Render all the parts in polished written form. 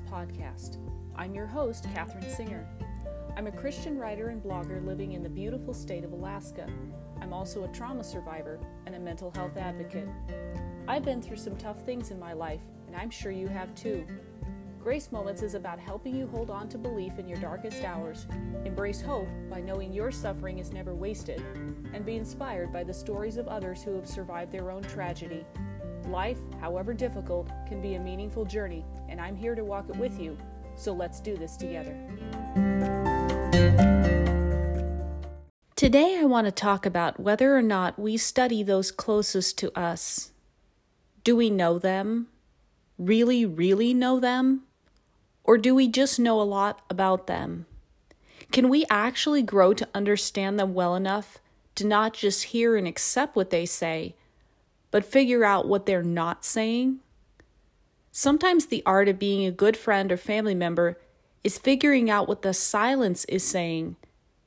Moments podcast. I'm your host, Katherine Singer. I'm a Christian writer and blogger living in the beautiful state of Alaska. I'm also a trauma survivor and a mental health advocate. I've been through some tough things in my life, and I'm sure you have too. Grace Moments is about helping you hold on to belief in your darkest hours, embrace hope by knowing your suffering is never wasted, and be inspired by the stories of others who have survived their own tragedy. Life, however difficult, can be a meaningful journey, and I'm here to walk it with you, so let's do this together. Today I want to talk about whether or not we study those closest to us. Do we know them? Really, really know them? Or do we just know a lot about them? Can we actually grow to understand them well enough to not just hear and accept what they say, but figure out what they're not saying? Sometimes the art of being a good friend or family member is figuring out what the silence is saying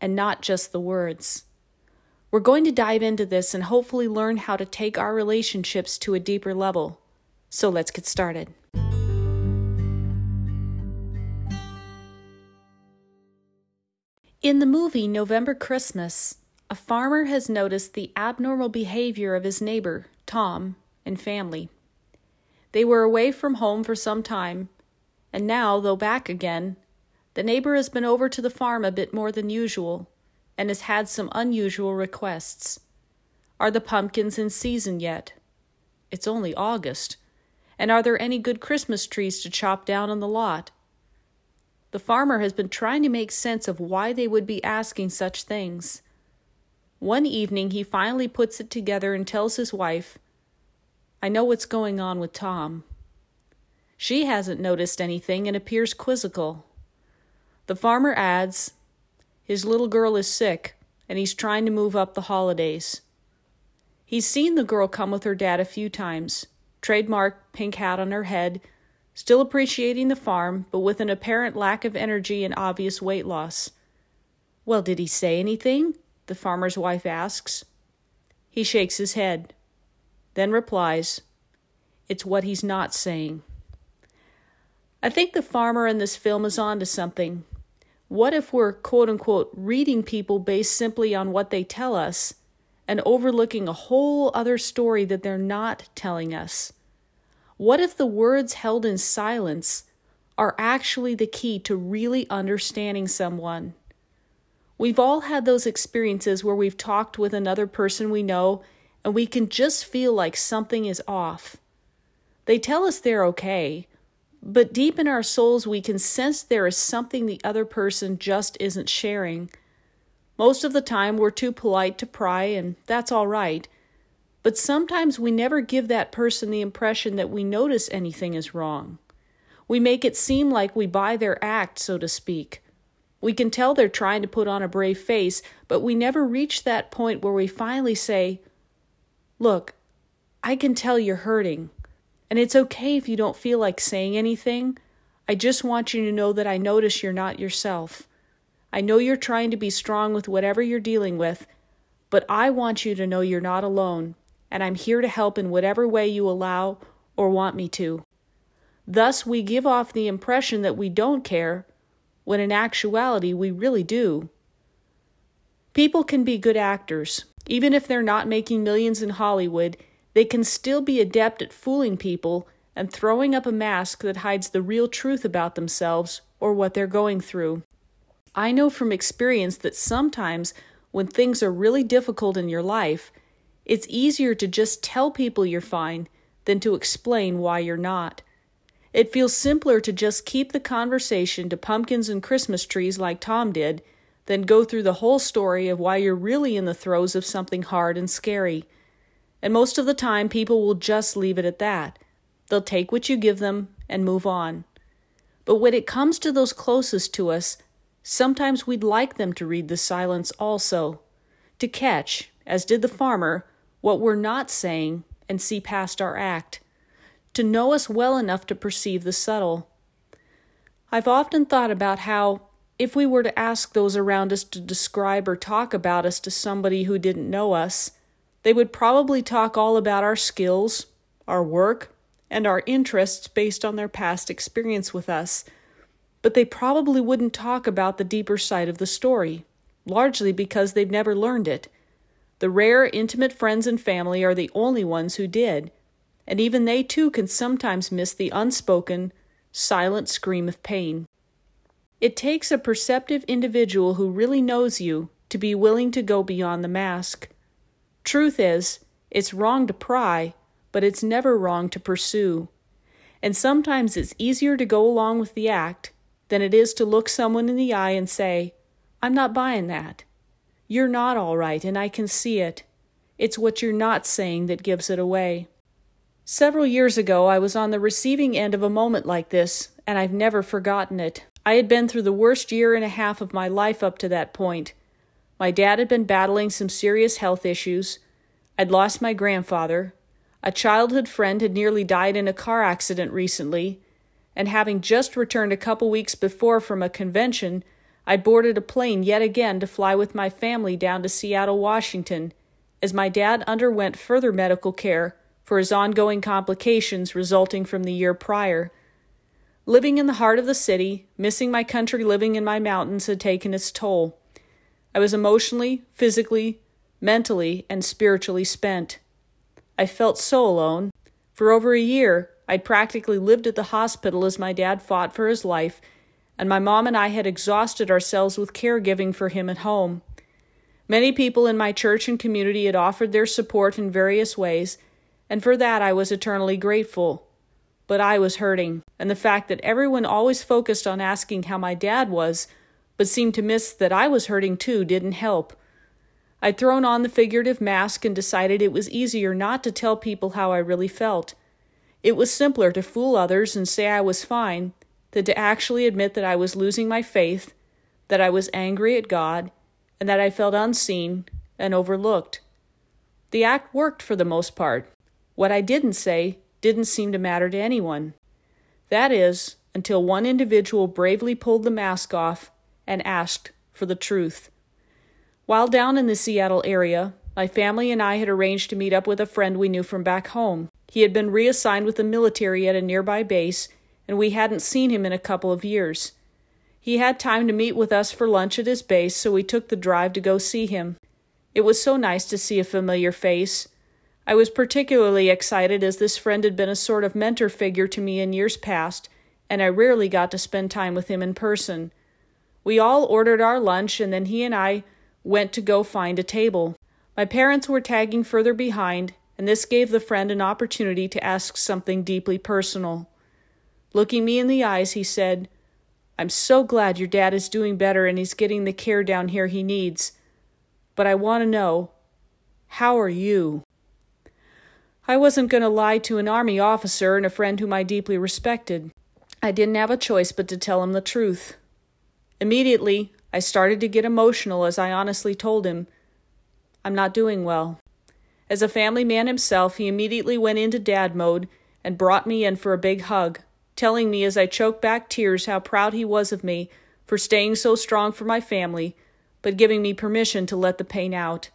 and not just the words. We're going to dive into this and hopefully learn how to take our relationships to a deeper level. So let's get started. In the movie November Christmas, a farmer has noticed the abnormal behavior of his neighbor, Tom, and family. They were away from home for some time, and now, though back again, the neighbor has been over to the farm a bit more than usual and has had some unusual requests. Are the pumpkins in season yet? It's only August. And are there any good Christmas trees to chop down on the lot? The farmer has been trying to make sense of why they would be asking such things. One evening, he finally puts it together and tells his wife, "I know what's going on with Tom." She hasn't noticed anything and appears quizzical. The farmer adds, "His little girl is sick, and he's trying to move up the holidays." He's seen the girl come with her dad a few times, trademark pink hat on her head, still appreciating the farm, but with an apparent lack of energy and obvious weight loss. "Well, did he say anything?" the farmer's wife asks. He shakes his head, then replies, "It's what he's not saying." I think the farmer in this film is onto something. What if we're, quote-unquote, reading people based simply on what they tell us and overlooking a whole other story that they're not telling us? What if the words held in silence are actually the key to really understanding someone? We've all had those experiences where we've talked with another person we know and we can just feel like something is off. They tell us they're okay, but deep in our souls we can sense there is something the other person just isn't sharing. Most of the time we're too polite to pry, and that's all right, but sometimes we never give that person the impression that we notice anything is wrong. We make it seem like we buy their act, so to speak. We can tell they're trying to put on a brave face, but we never reach that point where we finally say, "Look, I can tell you're hurting, and it's okay if you don't feel like saying anything. I just want you to know that I notice you're not yourself. I know you're trying to be strong with whatever you're dealing with, but I want you to know you're not alone, and I'm here to help in whatever way you allow or want me to." Thus, we give off the impression that we don't care, when in actuality, we really do. People can be good actors. Even if they're not making millions in Hollywood, they can still be adept at fooling people and throwing up a mask that hides the real truth about themselves or what they're going through. I know from experience that sometimes when things are really difficult in your life, it's easier to just tell people you're fine than to explain why you're not. It feels simpler to just keep the conversation to pumpkins and Christmas trees like Tom did than go through the whole story of why you're really in the throes of something hard and scary. And most of the time, people will just leave it at that. They'll take what you give them and move on. But when it comes to those closest to us, sometimes we'd like them to read the silence also, to catch, as did the farmer, what we're not saying and see past our act, to know us well enough to perceive the subtle. I've often thought about how, if we were to ask those around us to describe or talk about us to somebody who didn't know us, they would probably talk all about our skills, our work, and our interests based on their past experience with us, but they probably wouldn't talk about the deeper side of the story, largely because they've never learned it. The rare, intimate friends and family are the only ones who did, and even they too can sometimes miss the unspoken, silent scream of pain. It takes a perceptive individual who really knows you to be willing to go beyond the mask. Truth is, it's wrong to pry, but it's never wrong to pursue. And sometimes it's easier to go along with the act than it is to look someone in the eye and say, "I'm not buying that. You're not all right, and I can see it. It's what you're not saying that gives it away." Several years ago, I was on the receiving end of a moment like this, and I've never forgotten it. I had been through the worst year and a half of my life up to that point. My dad had been battling some serious health issues. I'd lost my grandfather. A childhood friend had nearly died in a car accident recently. And having just returned a couple weeks before from a convention, I boarded a plane yet again to fly with my family down to Seattle, Washington, as my dad underwent further medical care for his ongoing complications resulting from the year prior. Living in the heart of the city, missing my country, living in my mountains had taken its toll. I was emotionally, physically, mentally, and spiritually spent. I felt so alone. For over a year, I'd practically lived at the hospital as my dad fought for his life, and my mom and I had exhausted ourselves with caregiving for him at home. Many people in my church and community had offered their support in various ways, and for that I was eternally grateful. But I was hurting, and the fact that everyone always focused on asking how my dad was, but seemed to miss that I was hurting too, didn't help. I'd thrown on the figurative mask and decided it was easier not to tell people how I really felt. It was simpler to fool others and say I was fine than to actually admit that I was losing my faith, that I was angry at God, and that I felt unseen and overlooked. The act worked for the most part. What I didn't say didn't seem to matter to anyone. That is, until one individual bravely pulled the mask off and asked for the truth. While down in the Seattle area, my family and I had arranged to meet up with a friend we knew from back home. He had been reassigned with the military at a nearby base, and we hadn't seen him in a couple of years. He had time to meet with us for lunch at his base, so we took the drive to go see him. It was so nice to see a familiar face. I was particularly excited as this friend had been a sort of mentor figure to me in years past, and I rarely got to spend time with him in person. We all ordered our lunch, and then he and I went to go find a table. My parents were tagging further behind, and this gave the friend an opportunity to ask something deeply personal. Looking me in the eyes, he said, "I'm so glad your dad is doing better and he's getting the care down here he needs. But I want to know, how are you?" I wasn't going to lie to an Army officer and a friend whom I deeply respected. I didn't have a choice but to tell him the truth. Immediately, I started to get emotional as I honestly told him, "I'm not doing well." As a family man himself, he immediately went into dad mode and brought me in for a big hug, telling me as I choked back tears how proud he was of me for staying so strong for my family, but giving me permission to let the pain out.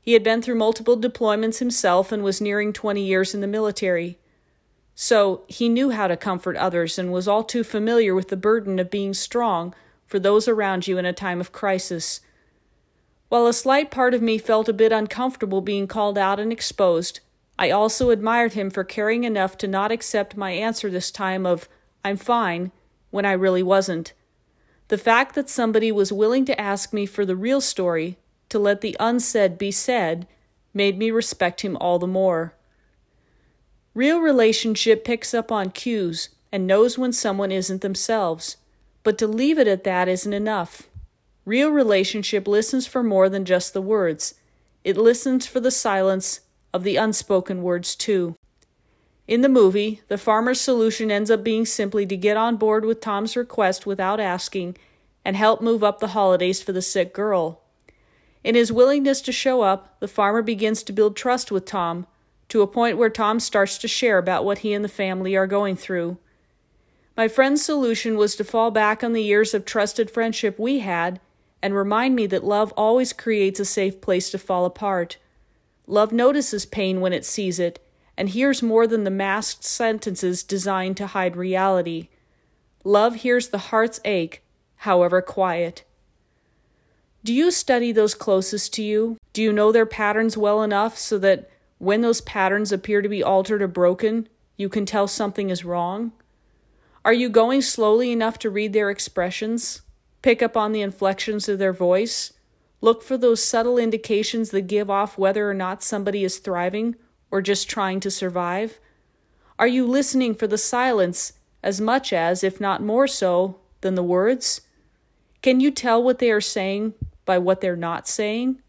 He had been through multiple deployments himself and was nearing 20 years in the military. So he knew how to comfort others and was all too familiar with the burden of being strong for those around you in a time of crisis. While a slight part of me felt a bit uncomfortable being called out and exposed, I also admired him for caring enough to not accept my answer this time of, "I'm fine," when I really wasn't. The fact that somebody was willing to ask me for the real story, to let the unsaid be said, made me respect him all the more. Real relationship picks up on cues and knows when someone isn't themselves, but to leave it at that isn't enough. Real relationship listens for more than just the words. It listens for the silence of the unspoken words too. In the movie, the farmer's solution ends up being simply to get on board with Tom's request without asking and help move up the holidays for the sick girl. In his willingness to show up, the farmer begins to build trust with Tom, to a point where Tom starts to share about what he and the family are going through. My friend's solution was to fall back on the years of trusted friendship we had and remind me that love always creates a safe place to fall apart. Love notices pain when it sees it And here's more than the masked sentences designed to hide reality. Love hears the heart's ache, however quiet. Do you study those closest to you? Do you know their patterns well enough so that when those patterns appear to be altered or broken, you can tell something is wrong? Are you going slowly enough to read their expressions, pick up on the inflections of their voice, look for those subtle indications that give off whether or not somebody is thriving or just trying to survive? Are you listening for the silence as much as, if not more so, than the words? Can you tell what they are saying by what they're not saying?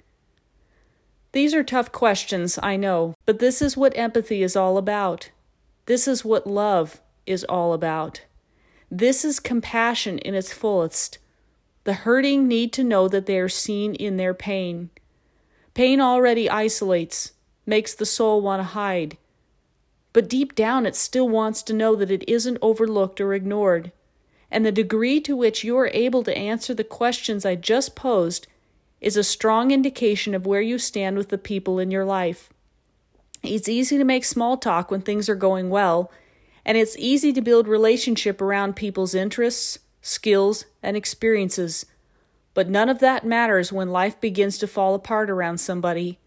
These are tough questions, I know, but this is what empathy is all about. This is what love is all about. This is compassion in its fullest. The hurting need to know that they are seen in their pain. Pain already isolates, makes the soul want to hide. But deep down it still wants to know that it isn't overlooked or ignored. And the degree to which you are able to answer the questions I just posed is a strong indication of where you stand with the people in your life. It's easy to make small talk when things are going well, and it's easy to build relationship around people's interests, skills, and experiences. But none of that matters when life begins to fall apart around somebody.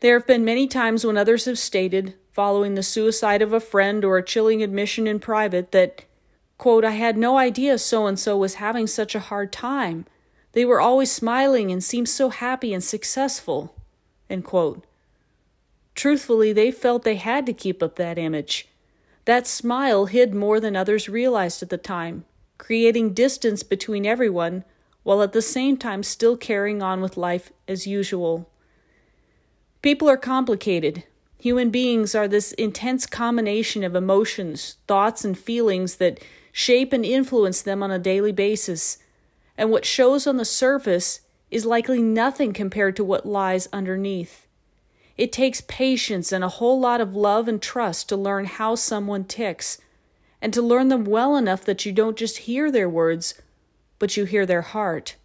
There have been many times when others have stated, following the suicide of a friend or a chilling admission in private, that, quote, I had no idea so-and-so was having such a hard time. They were always smiling and seemed so happy and successful, end quote. Truthfully, they felt they had to keep up that image. That smile hid more than others realized at the time, creating distance between everyone while at the same time still carrying on with life as usual. People are complicated. Human beings are this intense combination of emotions, thoughts, and feelings that shape and influence them on a daily basis. And what shows on the surface is likely nothing compared to what lies underneath. It takes patience and a whole lot of love and trust to learn how someone ticks, and to learn them well enough that you don't just hear their words, but you hear their heart.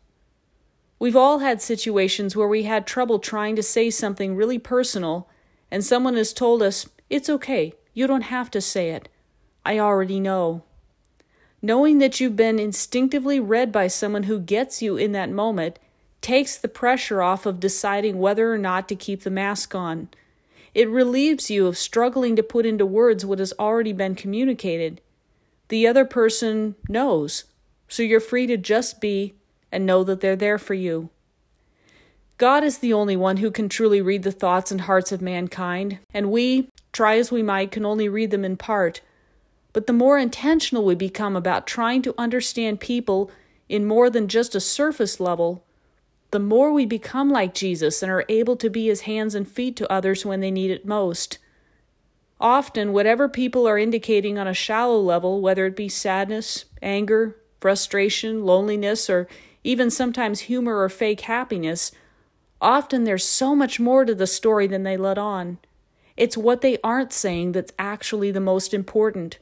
We've all had situations where we had trouble trying to say something really personal, and someone has told us, it's okay, you don't have to say it. I already know. Knowing that you've been instinctively read by someone who gets you in that moment takes the pressure off of deciding whether or not to keep the mask on. It relieves you of struggling to put into words what has already been communicated. The other person knows, so you're free to just be and know that they're there for you. God is the only one who can truly read the thoughts and hearts of mankind, and we, try as we might, can only read them in part. But the more intentional we become about trying to understand people in more than just a surface level, the more we become like Jesus and are able to be his hands and feet to others when they need it most. Often, whatever people are indicating on a shallow level, whether it be sadness, anger, frustration, loneliness, or even sometimes humor or fake happiness, often there's so much more to the story than they let on. It's what they aren't saying that's actually the most important.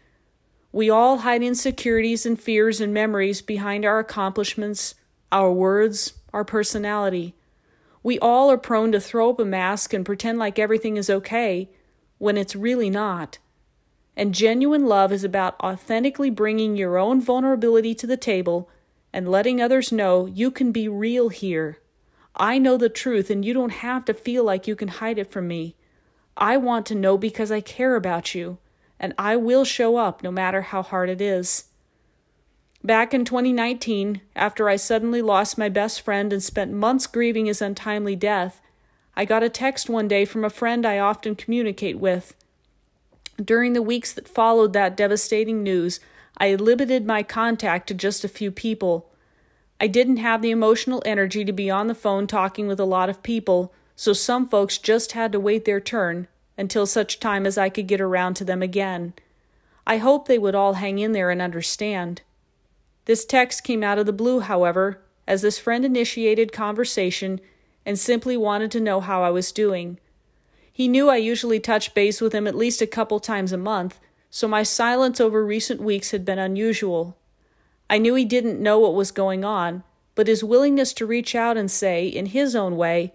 We all hide insecurities and fears and memories behind our accomplishments, our words, our personality. We all are prone to throw up a mask and pretend like everything is okay when it's really not. And genuine love is about authentically bringing your own vulnerability to the table and letting others know you can be real here. I know the truth, and you don't have to feel like you can hide it from me. I want to know because I care about you, and I will show up no matter how hard it is. Back in 2019, after I suddenly lost my best friend and spent months grieving his untimely death, I got a text one day from a friend I often communicate with. During the weeks that followed that devastating news, I limited my contact to just a few people. I didn't have the emotional energy to be on the phone talking with a lot of people, so some folks just had to wait their turn until such time as I could get around to them again. I hope they would all hang in there and understand. This text came out of the blue, however, as this friend initiated conversation and simply wanted to know how I was doing. He knew I usually touched base with him at least a couple times a month, so my silence over recent weeks had been unusual. I knew he didn't know what was going on, but his willingness to reach out and say, in his own way,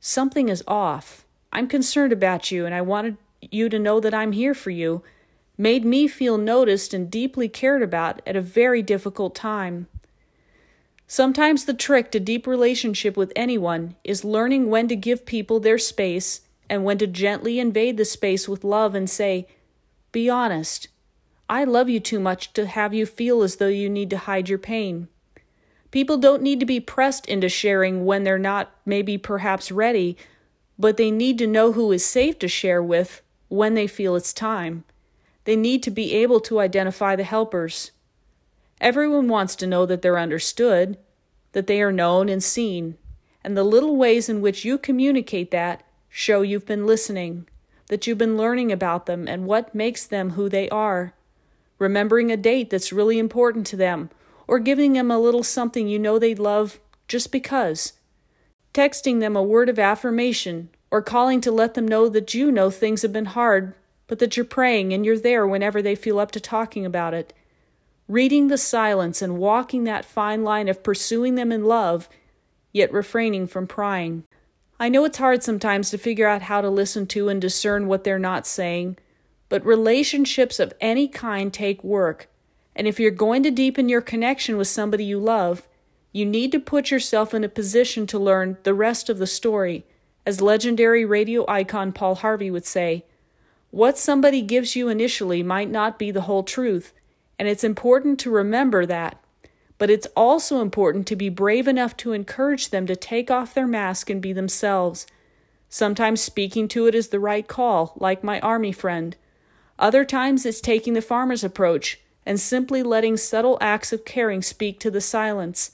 something is off. I'm concerned about you, and I wanted you to know that I'm here for you, made me feel noticed and deeply cared about at a very difficult time. Sometimes the trick to deep relationship with anyone is learning when to give people their space and when to gently invade the space with love and say, "Be honest. I love you too much to have you feel as though you need to hide your pain." People don't need to be pressed into sharing when they're not maybe perhaps ready, but they need to know who is safe to share with when they feel it's time. They need to be able to identify the helpers. Everyone wants to know that they're understood, that they are known and seen, and the little ways in which you communicate that show you've been listening, that you've been learning about them and what makes them who they are. Remembering a date that's really important to them, or giving them a little something you know they love just because. Texting them a word of affirmation, or calling to let them know that you know things have been hard, but that you're praying and you're there whenever they feel up to talking about it. Reading the silence and walking that fine line of pursuing them in love, yet refraining from prying. I know it's hard sometimes to figure out how to listen to and discern what they're not saying, but relationships of any kind take work, and if you're going to deepen your connection with somebody you love, you need to put yourself in a position to learn the rest of the story. As legendary radio icon Paul Harvey would say, what somebody gives you initially might not be the whole truth, and it's important to remember that, but it's also important to be brave enough to encourage them to take off their mask and be themselves. Sometimes speaking to it is the right call, like my Army friend. Other times it's taking the farmer's approach and simply letting subtle acts of caring speak to the silence.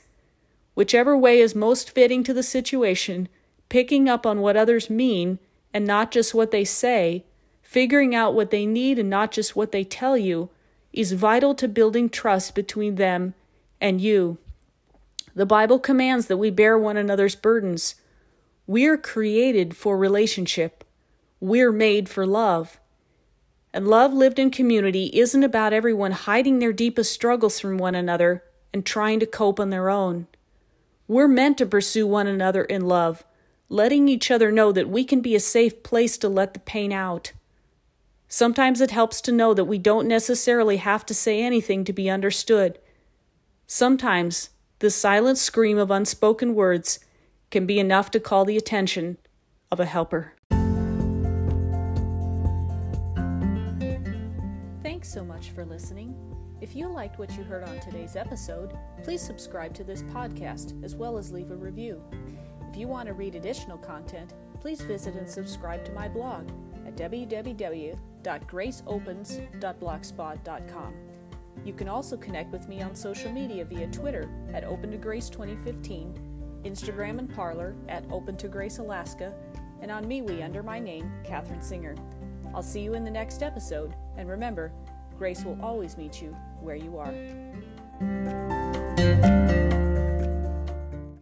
Whichever way is most fitting to the situation, picking up on what others mean and not just what they say, figuring out what they need and not just what they tell you, is vital to building trust between them and you. The Bible commands that we bear one another's burdens. We're created for relationship. We're made for love. And love lived in community isn't about everyone hiding their deepest struggles from one another and trying to cope on their own. We're meant to pursue one another in love, letting each other know that we can be a safe place to let the pain out. Sometimes it helps to know that we don't necessarily have to say anything to be understood. Sometimes the silent scream of unspoken words can be enough to call the attention of a helper. Thanks so much for listening. If you liked what you heard on today's episode, please subscribe to this podcast as well as leave a review. If you want to read additional content, please visit and subscribe to my blog at www.graceopens.blogspot.com. You can also connect with me on social media via Twitter at opentograce2015, Instagram and Parlor at opentogracealaska, and on MeWe under my name, Katherine Singer. I'll see you in the next episode, and remember, grace will always meet you where you are.